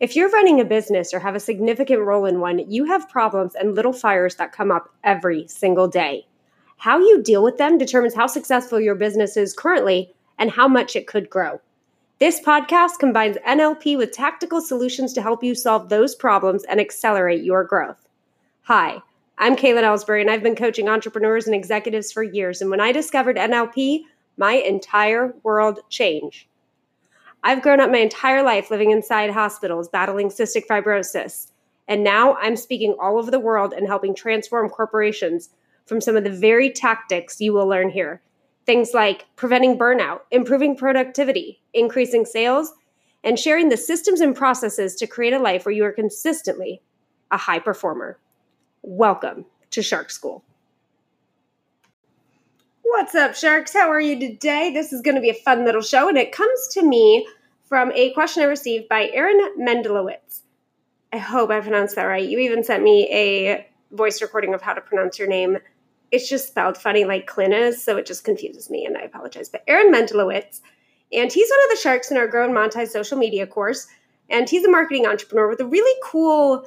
If you're running a business or have a significant role in one, you have problems and little fires that come up every single day. How you deal with them determines how successful your business is currently and how much it could grow. This podcast combines NLP with tactical solutions to help you solve those problems and accelerate your growth. Hi, I'm Kaylin Ellsbury, and I've been coaching entrepreneurs and executives for years. And when I discovered NLP, my entire world changed. I've grown up my entire life living inside hospitals, battling cystic fibrosis, and now I'm speaking all over the world and helping transform corporations from some of the very tactics you will learn here. Things like preventing burnout, improving productivity, increasing sales, and sharing the systems and processes to create a life where you are consistently a high performer. Welcome to Shark School. What's up, Sharks? How are you today? This is going to be a fun little show, and it comes to me from a question I received by Aaron Mendelowitz. I hope I pronounced that right. You even sent me a voice recording of how to pronounce your name. It's just spelled funny like Clint is, so it just confuses me, and I apologize. But Aaron Mendelowitz, and he's one of the Sharks in our Grow and Monetize social media course, and he's a marketing entrepreneur with a really cool,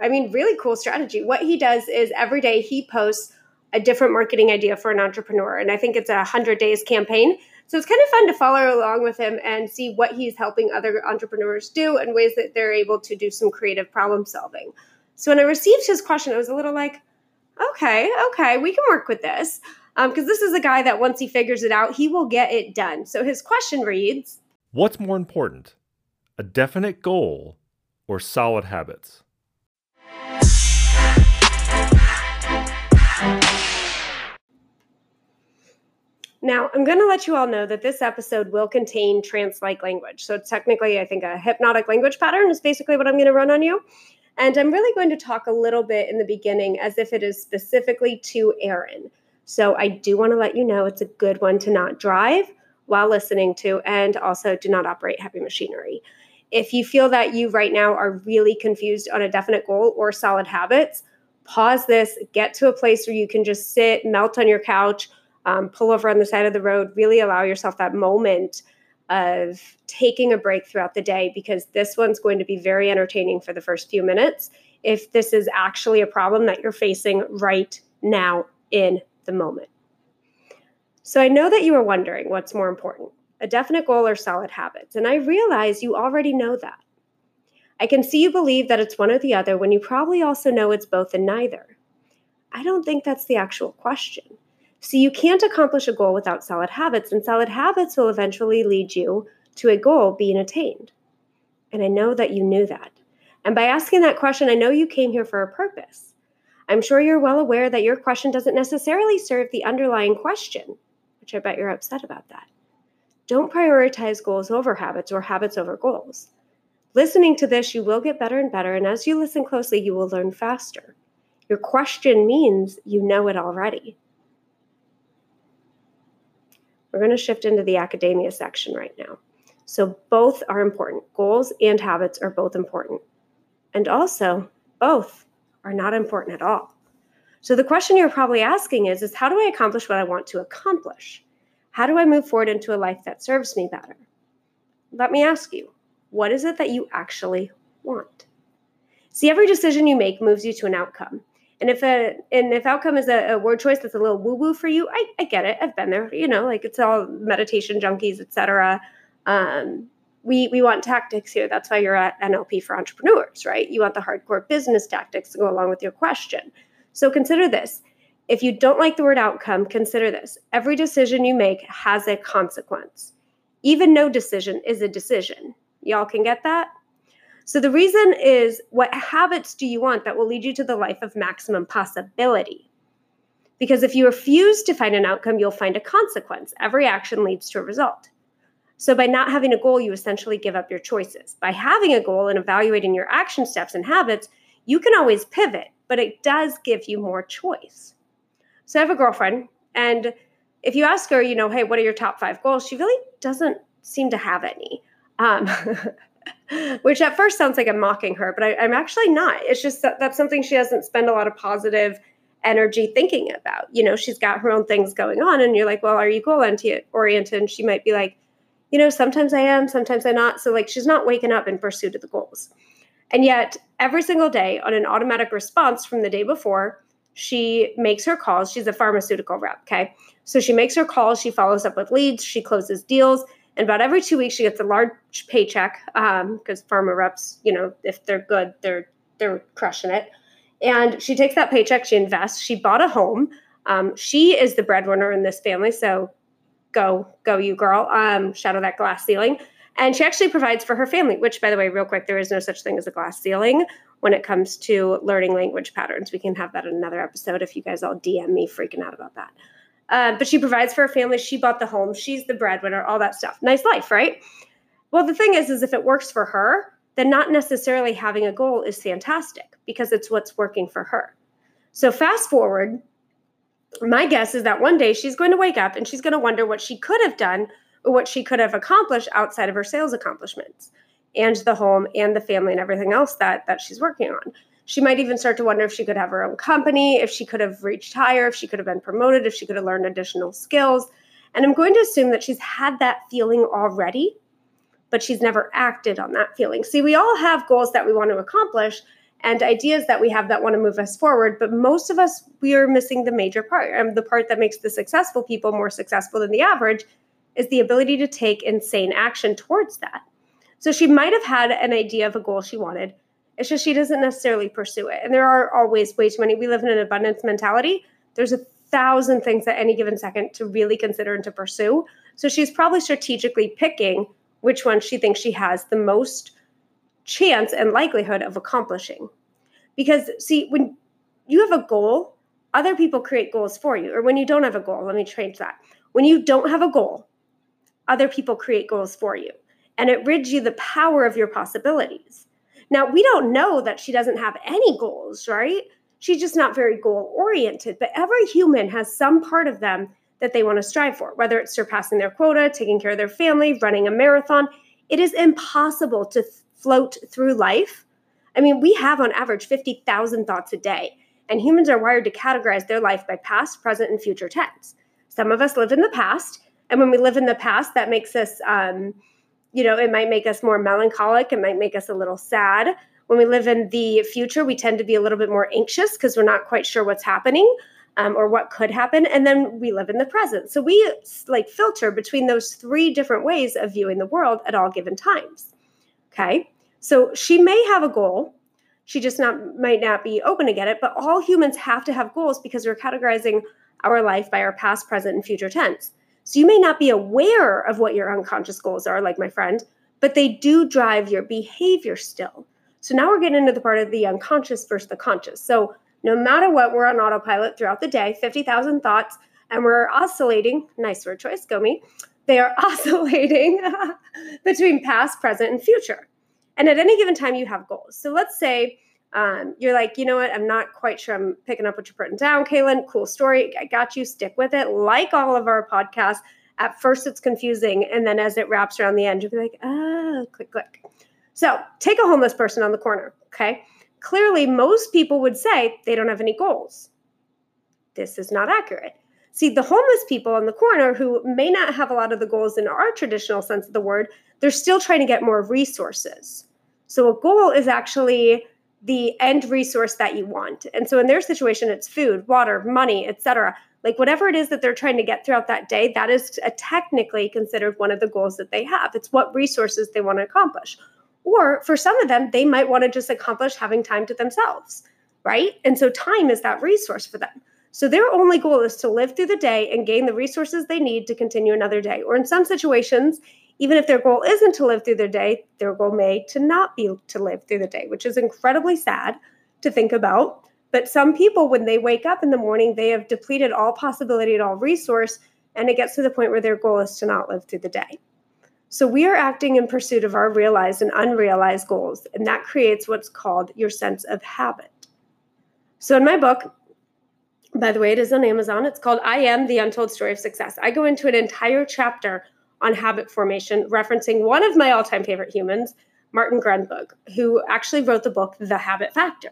really cool strategy. What he does is every day he posts a different marketing idea for an entrepreneur. And I think it's 100 days campaign. So it's kind of fun to follow along with him and see what he's helping other entrepreneurs do and ways that they're able to do some creative problem solving. So when I received his question, I was a little like, okay, we can work with this. Because this is a guy that once he figures it out, he will get it done. So his question reads, what's more important, a definite goal or solid habits? Now, I'm going to let you all know that this episode will contain trance-like language. So technically, I think a hypnotic language pattern is basically what I'm going to run on you. And I'm really going to talk a little bit in the beginning as if it is specifically to Aaron. So I do want to let you know it's a good one to not drive while listening to, and also do not operate heavy machinery. If you feel that you right now are really confused on a definite goal or solid habits, pause this, get to a place where you can just sit, melt on your couch, pull over on the side of the road, really allow yourself that moment of taking a break throughout the day, because this one's going to be very entertaining for the first few minutes if this is actually a problem that you're facing right now in the moment. So I know that you are wondering what's more important, a definite goal or solid habits, and I realize you already know that. I can see you believe that it's one or the other when you probably also know it's both and neither. I don't think that's the actual question. So you can't accomplish a goal without solid habits, and solid habits will eventually lead you to a goal being attained. And I know that you knew that. And by asking that question, I know you came here for a purpose. I'm sure you're well aware that your question doesn't necessarily serve the underlying question, which I bet you're upset about that. Don't prioritize goals over habits or habits over goals. Listening to this, you will get better and better, and as you listen closely, you will learn faster. Your question means you know it already. We're going to shift into the academia section right now. So both are important. Goals and habits are both important. And also, both are not important at all. So the question you're probably asking is how do I accomplish what I want to accomplish? How do I move forward into a life that serves me better? Let me ask you, what is it that you actually want? See, every decision you make moves you to an outcome. And if outcome is a word choice that's a little woo-woo for you, I get it. I've been there. You know, like it's all meditation junkies, etc. We want tactics here. That's why you're at NLP for entrepreneurs, right? You want the hardcore business tactics to go along with your question. So consider this. If you don't like the word outcome, consider this. Every decision you make has a consequence. Even no decision is a decision. Y'all can get that? So the reason is, what habits do you want that will lead you to the life of maximum possibility? Because if you refuse to find an outcome, you'll find a consequence. Every action leads to a result. So by not having a goal, you essentially give up your choices. By having a goal and evaluating your action steps and habits, you can always pivot, but it does give you more choice. So I have a girlfriend, and if you ask her, hey, what are your top 5 goals? She really doesn't seem to have any. Which at first sounds like I'm mocking her, but I'm actually not. It's just that's something she doesn't spend a lot of positive energy thinking about. She's got her own things going on, and you're like, well, are you goal-oriented? And she might be like, you know, sometimes I am, sometimes I'm not. So like, she's not waking up in pursuit of the goals. And yet every single day on an automatic response from the day before, she makes her calls. She's a pharmaceutical rep. Okay. So she makes her calls. She follows up with leads. She closes deals. And about every 2 weeks, she gets a large paycheck because pharma reps, you know, if they're good, they're crushing it. And she takes that paycheck. She invests. She bought a home. She is the breadwinner in this family. So go you, girl. Shadow that glass ceiling. And she actually provides for her family, which, by the way, real quick, there is no such thing as a glass ceiling when it comes to learning language patterns. We can have that in another episode if you guys all DM me freaking out about that. But she provides for her family. She bought the home. She's the breadwinner, all that stuff. Nice life, right? Well, the thing is if it works for her, then not necessarily having a goal is fantastic because it's what's working for her. So fast forward, my guess is that one day she's going to wake up and she's going to wonder what she could have done or what she could have accomplished outside of her sales accomplishments and the home and the family and everything else that she's working on. She might even start to wonder if she could have her own company, if she could have reached higher, if she could have been promoted, if she could have learned additional skills. And I'm going to assume that she's had that feeling already, but she's never acted on that feeling. See, we all have goals that we want to accomplish and ideas that we have that want to move us forward. But most of us, we are missing the major part. And the part that makes the successful people more successful than the average is the ability to take insane action towards that. So she might have had an idea of a goal she wanted. It's just she doesn't necessarily pursue it. And there are always way too many. We live in an abundance mentality. There's 1,000 things at any given second to really consider and to pursue. So she's probably strategically picking which one she thinks she has the most chance and likelihood of accomplishing. Because, see, when you have a goal, other people create goals for you. Or when you don't have a goal, let me change that. When you don't have a goal, other people create goals for you. And it rids you the power of your possibilities. Now, we don't know that she doesn't have any goals, right? She's just not very goal-oriented. But every human has some part of them that they want to strive for, whether it's surpassing their quota, taking care of their family, running a marathon. It is impossible to float through life. I mean, we have on average 50,000 thoughts a day. And humans are wired to categorize their life by past, present, and future tense. Some of us live in the past. And when we live in the past, that makes us, it might make us more melancholic. It might make us a little sad. When we live in the future, we tend to be a little bit more anxious because we're not quite sure what's happening or what could happen. And then we live in the present. So we filter between those three different ways of viewing the world at all given times. Okay. So she may have a goal. She just might not be open to get it. But all humans have to have goals because we're categorizing our life by our past, present, and future tense. So you may not be aware of what your unconscious goals are, like my friend, but they do drive your behavior still. So now we're getting into the part of the unconscious versus the conscious. So no matter what, we're on autopilot throughout the day, 50,000 thoughts, and we're oscillating, nice word choice, go me, they are oscillating between past, present, and future. And at any given time, you have goals. So let's say you're like, you know what, I'm not quite sure I'm picking up what you're putting down, Kaylin. Cool story. I got you. Stick with it. Like all of our podcasts, at first it's confusing. And then as it wraps around the end, you'll be like, click, click. So take a homeless person on the corner. Okay. Clearly, most people would say they don't have any goals. This is not accurate. See, the homeless people on the corner who may not have a lot of the goals in our traditional sense of the word, they're still trying to get more resources. So a goal is actually the end resource that you want. And so in their situation, it's food, water, money, etc. Like whatever it is that they're trying to get throughout that day, that is technically considered one of the goals that they have. It's what resources they want to accomplish. Or for some of them, they might want to just accomplish having time to themselves, right? And so time is that resource for them. So their only goal is to live through the day and gain the resources they need to continue another day. Or in some situations, even if their goal isn't to live through their day, their goal may to not be to live through the day, which is incredibly sad to think about. But some people, when they wake up in the morning, they have depleted all possibility and all resource, and it gets to the point where their goal is to not live through the day. So we are acting in pursuit of our realized and unrealized goals, and that creates what's called your sense of habit. So in my book, by the way, it is on Amazon, it's called I Am: The Untold Story of Success. I go into an entire chapter on habit formation, referencing one of my all-time favorite humans, Martin Grunberg, who actually wrote the book, The Habit Factor.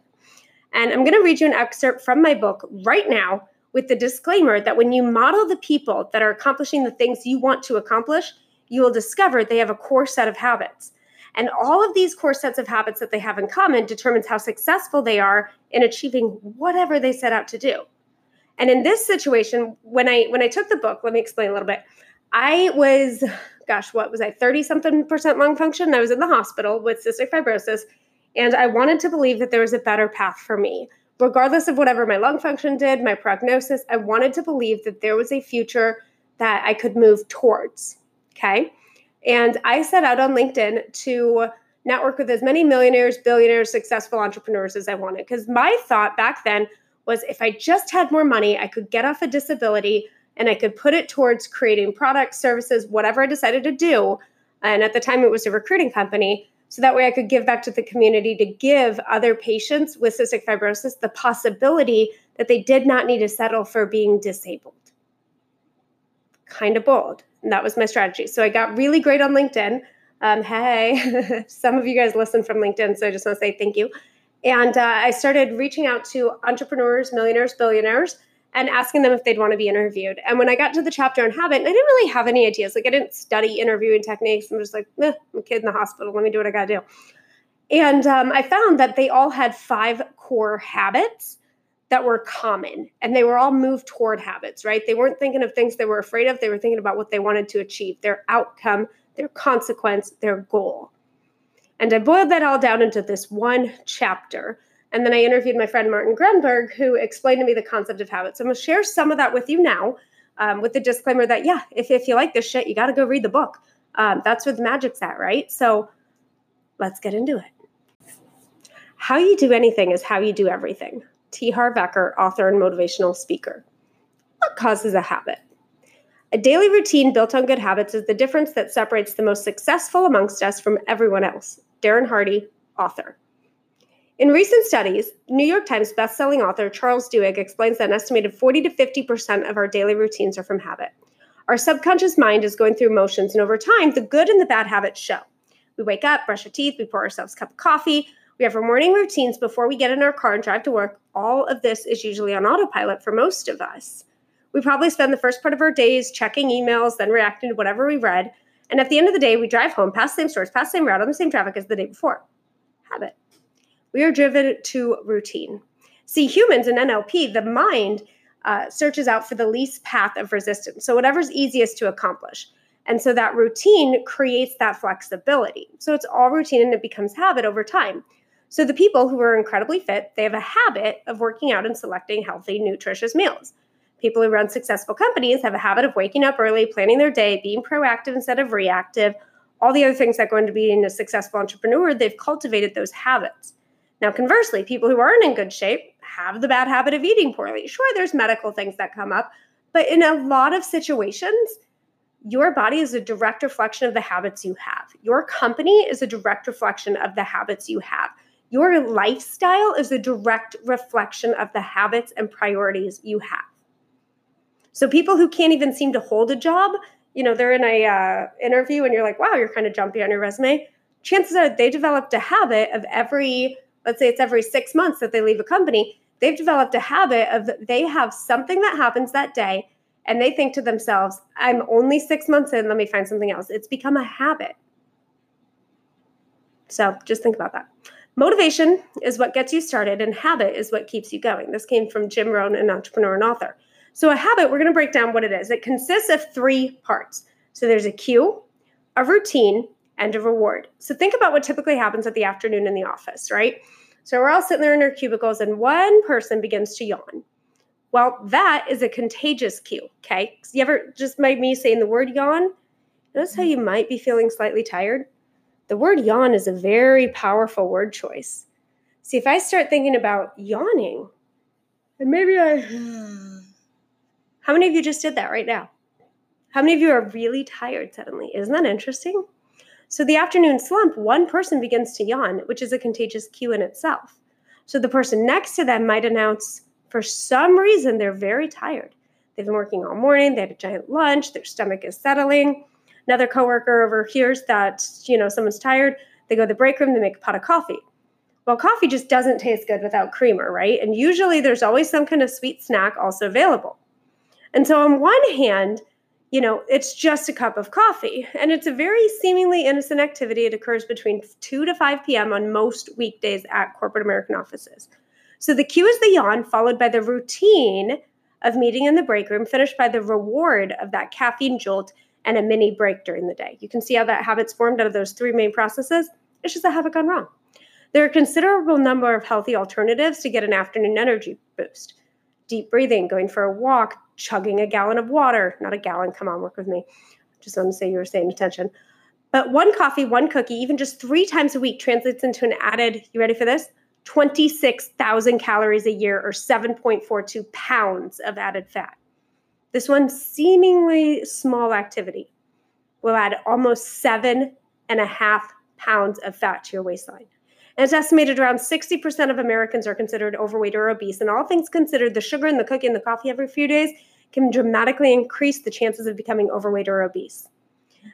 And I'm going to read you an excerpt from my book right now with the disclaimer that when you model the people that are accomplishing the things you want to accomplish, you will discover they have a core set of habits. And all of these core sets of habits that they have in common determines how successful they are in achieving whatever they set out to do. And in this situation, when I took the book, let me explain a little bit. I was, gosh, what was I, 30-something% lung function? I was in the hospital with cystic fibrosis, and I wanted to believe that there was a better path for me. Regardless of whatever my lung function did, my prognosis, I wanted to believe that there was a future that I could move towards, okay? And I set out on LinkedIn to network with as many millionaires, billionaires, successful entrepreneurs as I wanted. Because my thought back then was if I just had more money, I could get off a disability and I could put it towards creating products, services, whatever I decided to do. And at the time, it was a recruiting company. So that way I could give back to the community to give other patients with cystic fibrosis the possibility that they did not need to settle for being disabled. Kind of bold. And that was my strategy. So I got really great on LinkedIn. Hey, some of you guys listen from LinkedIn, so I just want to say thank you. And I started reaching out to entrepreneurs, millionaires, billionaires, and asking them if they'd want to be interviewed. And when I got to the chapter on habit, I didn't really have any ideas. Like I didn't study interviewing techniques. I'm just like, I'm a kid in the hospital. Let me do what I got to do. And I found that they all had 5 core habits that were common, and they were all moved toward habits, right? They weren't thinking of things they were afraid of. They were thinking about what they wanted to achieve, their outcome, their consequence, their goal. And I boiled that all down into this one chapter. And then I interviewed my friend Martin Grunberg, who explained to me the concept of habits. So I'm going to share some of that with you now with the disclaimer that, yeah, if you like this shit, you got to go read the book. That's where the magic's at, right? So let's get into it. How you do anything is how you do everything. T. Harv Eker, author and motivational speaker. What causes a habit? A daily routine built on good habits is the difference that separates the most successful amongst us from everyone else. Darren Hardy, author. In recent studies, New York Times bestselling author Charles Duhigg explains that an estimated 40 to 50% of our daily routines are from habit. Our subconscious mind is going through motions, and over time, the good and the bad habits show. We wake up, brush our teeth, we pour ourselves a cup of coffee. We have our morning routines before we get in our car and drive to work. All of this is usually on autopilot for most of us. We probably spend the first part of our days checking emails, then reacting to whatever we read. And at the end of the day, we drive home past the same stores, past the same route, on the same traffic as the day before. Habit. We are driven to routine. See, humans in NLP, the mind searches out for the least path of resistance. So whatever's easiest to accomplish. And so that routine creates that flexibility. So it's all routine and it becomes habit over time. So the people who are incredibly fit, they have a habit of working out and selecting healthy, nutritious meals. People who run successful companies have a habit of waking up early, planning their day, being proactive instead of reactive, all the other things that go into being a successful entrepreneur, they've cultivated those habits. Now, conversely, people who aren't in good shape have the bad habit of eating poorly. Sure, there's medical things that come up, but in a lot of situations, your body is a direct reflection of the habits you have. Your company is a direct reflection of the habits you have. Your lifestyle is a direct reflection of the habits and priorities you have. So people who can't even seem to hold a job, you know, they're in a interview and you're like, wow, you're kind of jumpy on your resume. Chances are they developed a habit of every, let's say it's every 6 months that they leave a company, they've developed a habit of they have something that happens that day and they think to themselves, I'm only 6 months in, let me find something else. It's become a habit. So just think about that. Motivation is what gets you started, and habit is what keeps you going. This came from Jim Rohn, an entrepreneur and author. So a habit, we're going to break down what it is. It consists of 3 parts. So there's a cue, a routine, and a reward. So think about what typically happens at the afternoon in the office, right? So we're all sitting there in our cubicles, and one person begins to yawn. Well, that is a contagious cue, okay? You ever just made me saying the word yawn? Notice how you might be feeling slightly tired? The word yawn is a very powerful word choice. See, if I start thinking about yawning, and maybe how many of you just did that right now? How many of you are really tired suddenly? Isn't that interesting? So the afternoon slump, one person begins to yawn, which is a contagious cue in itself. So the person next to them might announce, for some reason, they're very tired. They've been working all morning. They had a giant lunch. Their stomach is settling. Another coworker overhears that, you know, someone's tired. They go to the break room, they make a pot of coffee. Well, coffee just doesn't taste good without creamer, right? And usually there's always some kind of sweet snack also available. And so on one hand, you know, it's just a cup of coffee. And it's a very seemingly innocent activity. It occurs between 2 to 5 p.m. on most weekdays at corporate American offices. So the cue is the yawn, followed by the routine of meeting in the break room, finished by the reward of that caffeine jolt and a mini break during the day. You can see how that habit's formed out of those three main processes. It's just a habit gone wrong. There are a considerable number of healthy alternatives to get an afternoon energy boost. Deep breathing, going for a walk, chugging a gallon of water. Not a gallon, come on, work with me. Just want to say you were staying attention. But one coffee, one cookie, even just 3 times a week translates into an added, you ready for this? 26,000 calories a year or 7.42 pounds of added fat. This one seemingly small activity will add almost 7.5 pounds of fat to your waistline. And it's estimated around 60% of Americans are considered overweight or obese. And all things considered, the sugar in the cookie and the coffee every few days can dramatically increase the chances of becoming overweight or obese.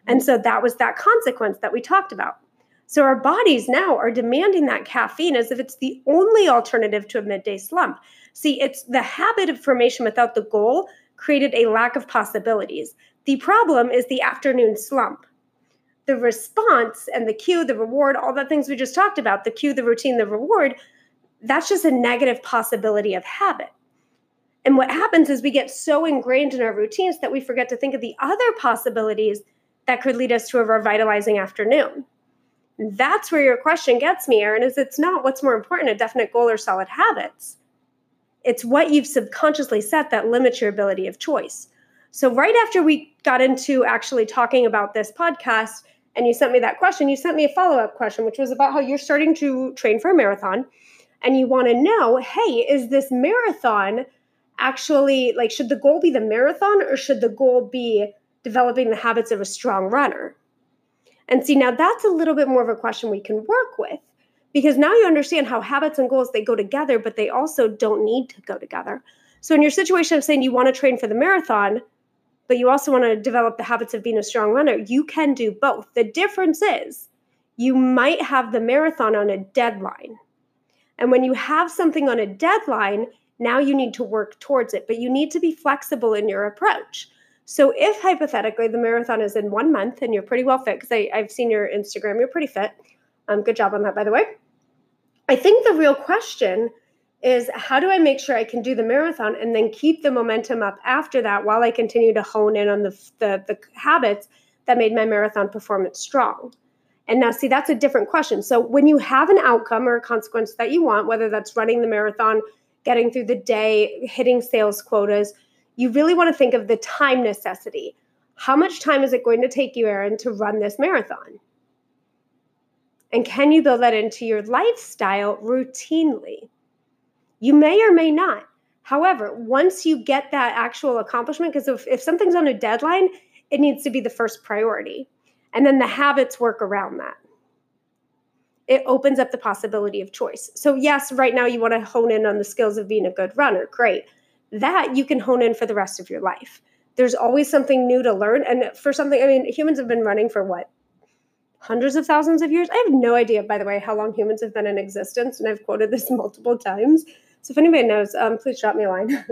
And so that was that consequence that we talked about. So our bodies now are demanding that caffeine as if it's the only alternative to a midday slump. See, it's the habit of formation without the goal created a lack of possibilities. The problem is the afternoon slump. The response and the cue, the reward, all the things we just talked about, the cue, the routine, the reward, that's just a negative possibility of habit. And what happens is we get so ingrained in our routines that we forget to think of the other possibilities that could lead us to a revitalizing afternoon. And that's where your question gets me, Aaron, is it's not what's more important, a definite goal or solid habits. It's what you've subconsciously set that limits your ability of choice. So right after we got into actually talking about this podcast, and you sent me that question, you sent me a follow-up question, which was about how you're starting to train for a marathon. And you want to know, hey, is this marathon actually, like, should the goal be the marathon or should the goal be developing the habits of a strong runner? And see, now that's a little bit more of a question we can work with, because now you understand how habits and goals, they go together, but they also don't need to go together. So in your situation of saying you want to train for the marathon, but you also want to develop the habits of being a strong runner, you can do both. The difference is you might have the marathon on a deadline. And when you have something on a deadline, now you need to work towards it, but you need to be flexible in your approach. So if hypothetically the marathon is in 1 month and you're pretty well fit, because I've seen your Instagram, you're pretty fit. Good job on that, by the way. I think the real question is, how do I make sure I can do the marathon and then keep the momentum up after that while I continue to hone in on the habits that made my marathon performance strong? And now, see, that's a different question. So when you have an outcome or a consequence that you want, whether that's running the marathon, getting through the day, hitting sales quotas, you really want to think of the time necessity. How much time is it going to take you, Aaron, to run this marathon? And can you build that into your lifestyle routinely? You may or may not. However, once you get that actual accomplishment, because if something's on a deadline, it needs to be the first priority. And then the habits work around that. It opens up the possibility of choice. So yes, right now you want to hone in on the skills of being a good runner. Great. That you can hone in for the rest of your life. There's always something new to learn. And for something, I mean, humans have been running for what? Hundreds of thousands of years? I have no idea, by the way, how long humans have been in existence. And I've quoted this multiple times. So if anybody knows, please drop me a line.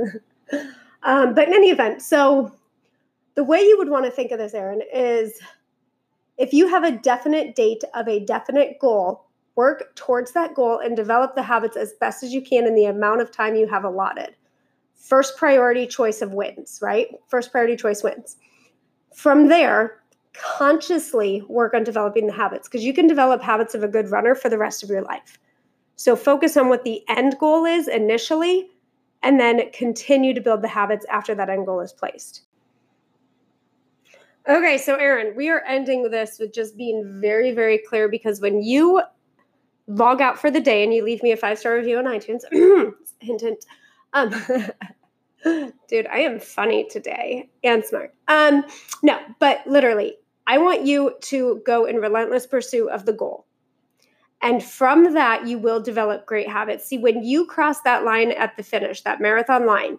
But in any event, so the way you would want to think of this, Aaron, is if you have a definite date of a definite goal, work towards that goal and develop the habits as best as you can in the amount of time you have allotted. First priority choice of wins, right? First priority choice wins. From there, consciously work on developing the habits, because you can develop habits of a good runner for the rest of your life. So focus on what the end goal is initially, and then continue to build the habits after that end goal is placed. Okay, so Aaron, we are ending this with just being very, very clear, because when you log out for the day and you leave me a 5-star review on iTunes, hint, hint, dude, I am funny today and smart. No, but literally, I want you to go in relentless pursuit of the goal. And from that, you will develop great habits. See, when you cross that line at the finish, that marathon line,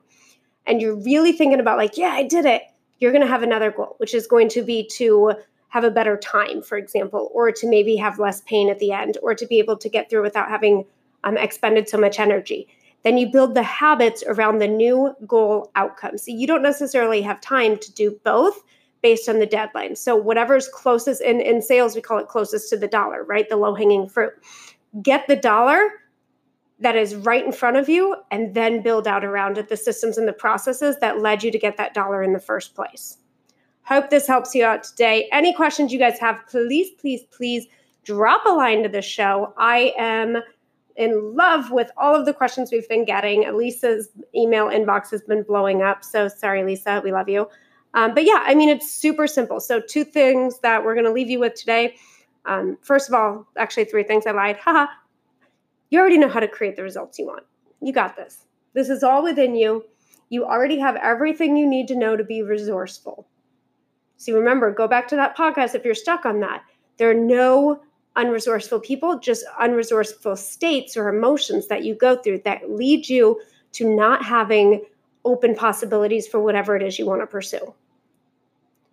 and you're really thinking about like, yeah, I did it, you're going to have another goal, which is going to be to have a better time, for example, or to maybe have less pain at the end, or to be able to get through without having expended so much energy. Then you build the habits around the new goal outcome. So you don't necessarily have time to do both. based on the deadline. So whatever's closest, in sales, we call it closest to the dollar, right? The low-hanging fruit. Get the dollar that is right in front of you and then build out around it the systems and the processes that led you to get that dollar in the first place. Hope this helps you out today. Any questions you guys have, please, please, please drop a line to the show. I am in love with all of the questions we've been getting. Lisa's email inbox has been blowing up. So sorry, Lisa, we love you. But yeah, I mean, it's super simple. So two things that we're going to leave you with today. First of all, actually three things, I lied. Haha. You already know how to create the results you want. You got this. This is all within you. You already have everything you need to know to be resourceful. So remember, go back to that podcast if you're stuck on that. There are no unresourceful people, just unresourceful states or emotions that you go through that lead you to not having open possibilities for whatever it is you want to pursue.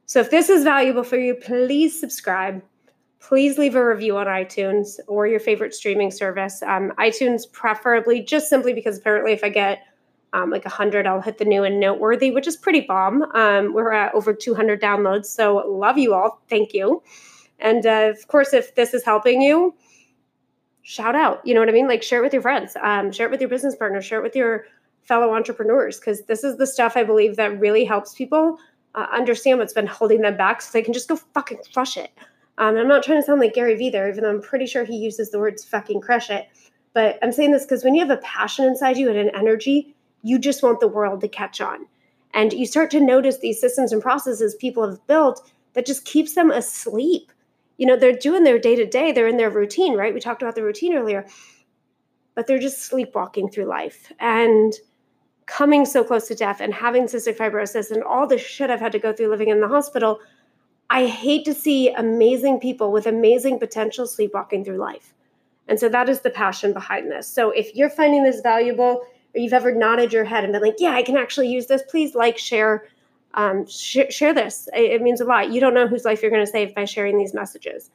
So if this is valuable for you, please subscribe. Please leave a review on iTunes or your favorite streaming service. iTunes preferably, just simply because apparently if I get like 100, I'll hit the new and noteworthy, which is pretty bomb. We're at over 200 downloads, so love you all. Thank you. And of course, if this is helping you, shout out. You know what I mean? Like share it with your friends, share it with your business partner, share it with your fellow entrepreneurs, because this is the stuff I believe that really helps people understand what's been holding them back so they can just go fucking crush it. I'm not trying to sound like Gary Vee there, even though I'm pretty sure he uses the words fucking crush it. But I'm saying this because when you have a passion inside you and an energy, you just want the world to catch on. And you start to notice these systems and processes people have built that just keeps them asleep. You know, they're doing their day-to-day, they're in their routine, right? We talked about the routine earlier, but they're just sleepwalking through life and coming so close to death and having cystic fibrosis and all the shit I've had to go through living in the hospital. I hate to see amazing people with amazing potential sleepwalking through life. And so that is the passion behind this. So if you're finding this valuable or you've ever nodded your head and been like, yeah, I can actually use this, please like, share, share this. It means a lot. You don't know whose life you're going to save by sharing these messages.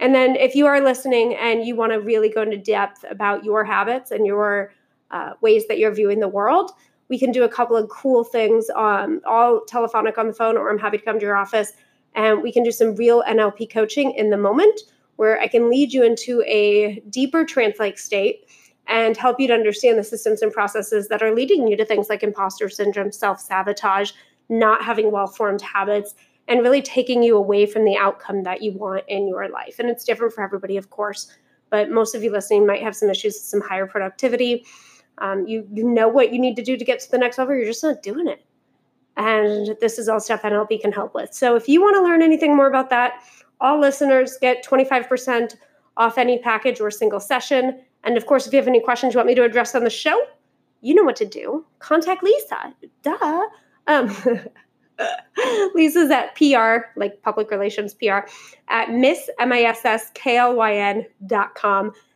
And then if you are listening and you want to really go into depth about your habits and your ways that you're viewing the world, we can do a couple of cool things, all telephonic on the phone, or I'm happy to come to your office. And we can do some real NLP coaching in the moment where I can lead you into a deeper trance-like state and help you to understand the systems and processes that are leading you to things like imposter syndrome, self-sabotage, not having well-formed habits, and really taking you away from the outcome that you want in your life. And it's different for everybody, of course, but most of you listening might have some issues with some higher productivity. You know what you need to do to get to the next level. You're just not doing it. And this is all stuff NLP can help with. So if you want to learn anything more about that, all listeners get 25% off any package or single session. And of course, if you have any questions you want me to address on the show, you know what to do. Contact Lisa. Duh. Lisa's at PR, like public relations PR, at missklyn.com.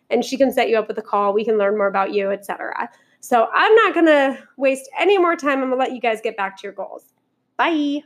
And she can set you up with a call. We can learn more about you, etc. So I'm not going to waste any more time. I'm going to let you guys get back to your goals. Bye.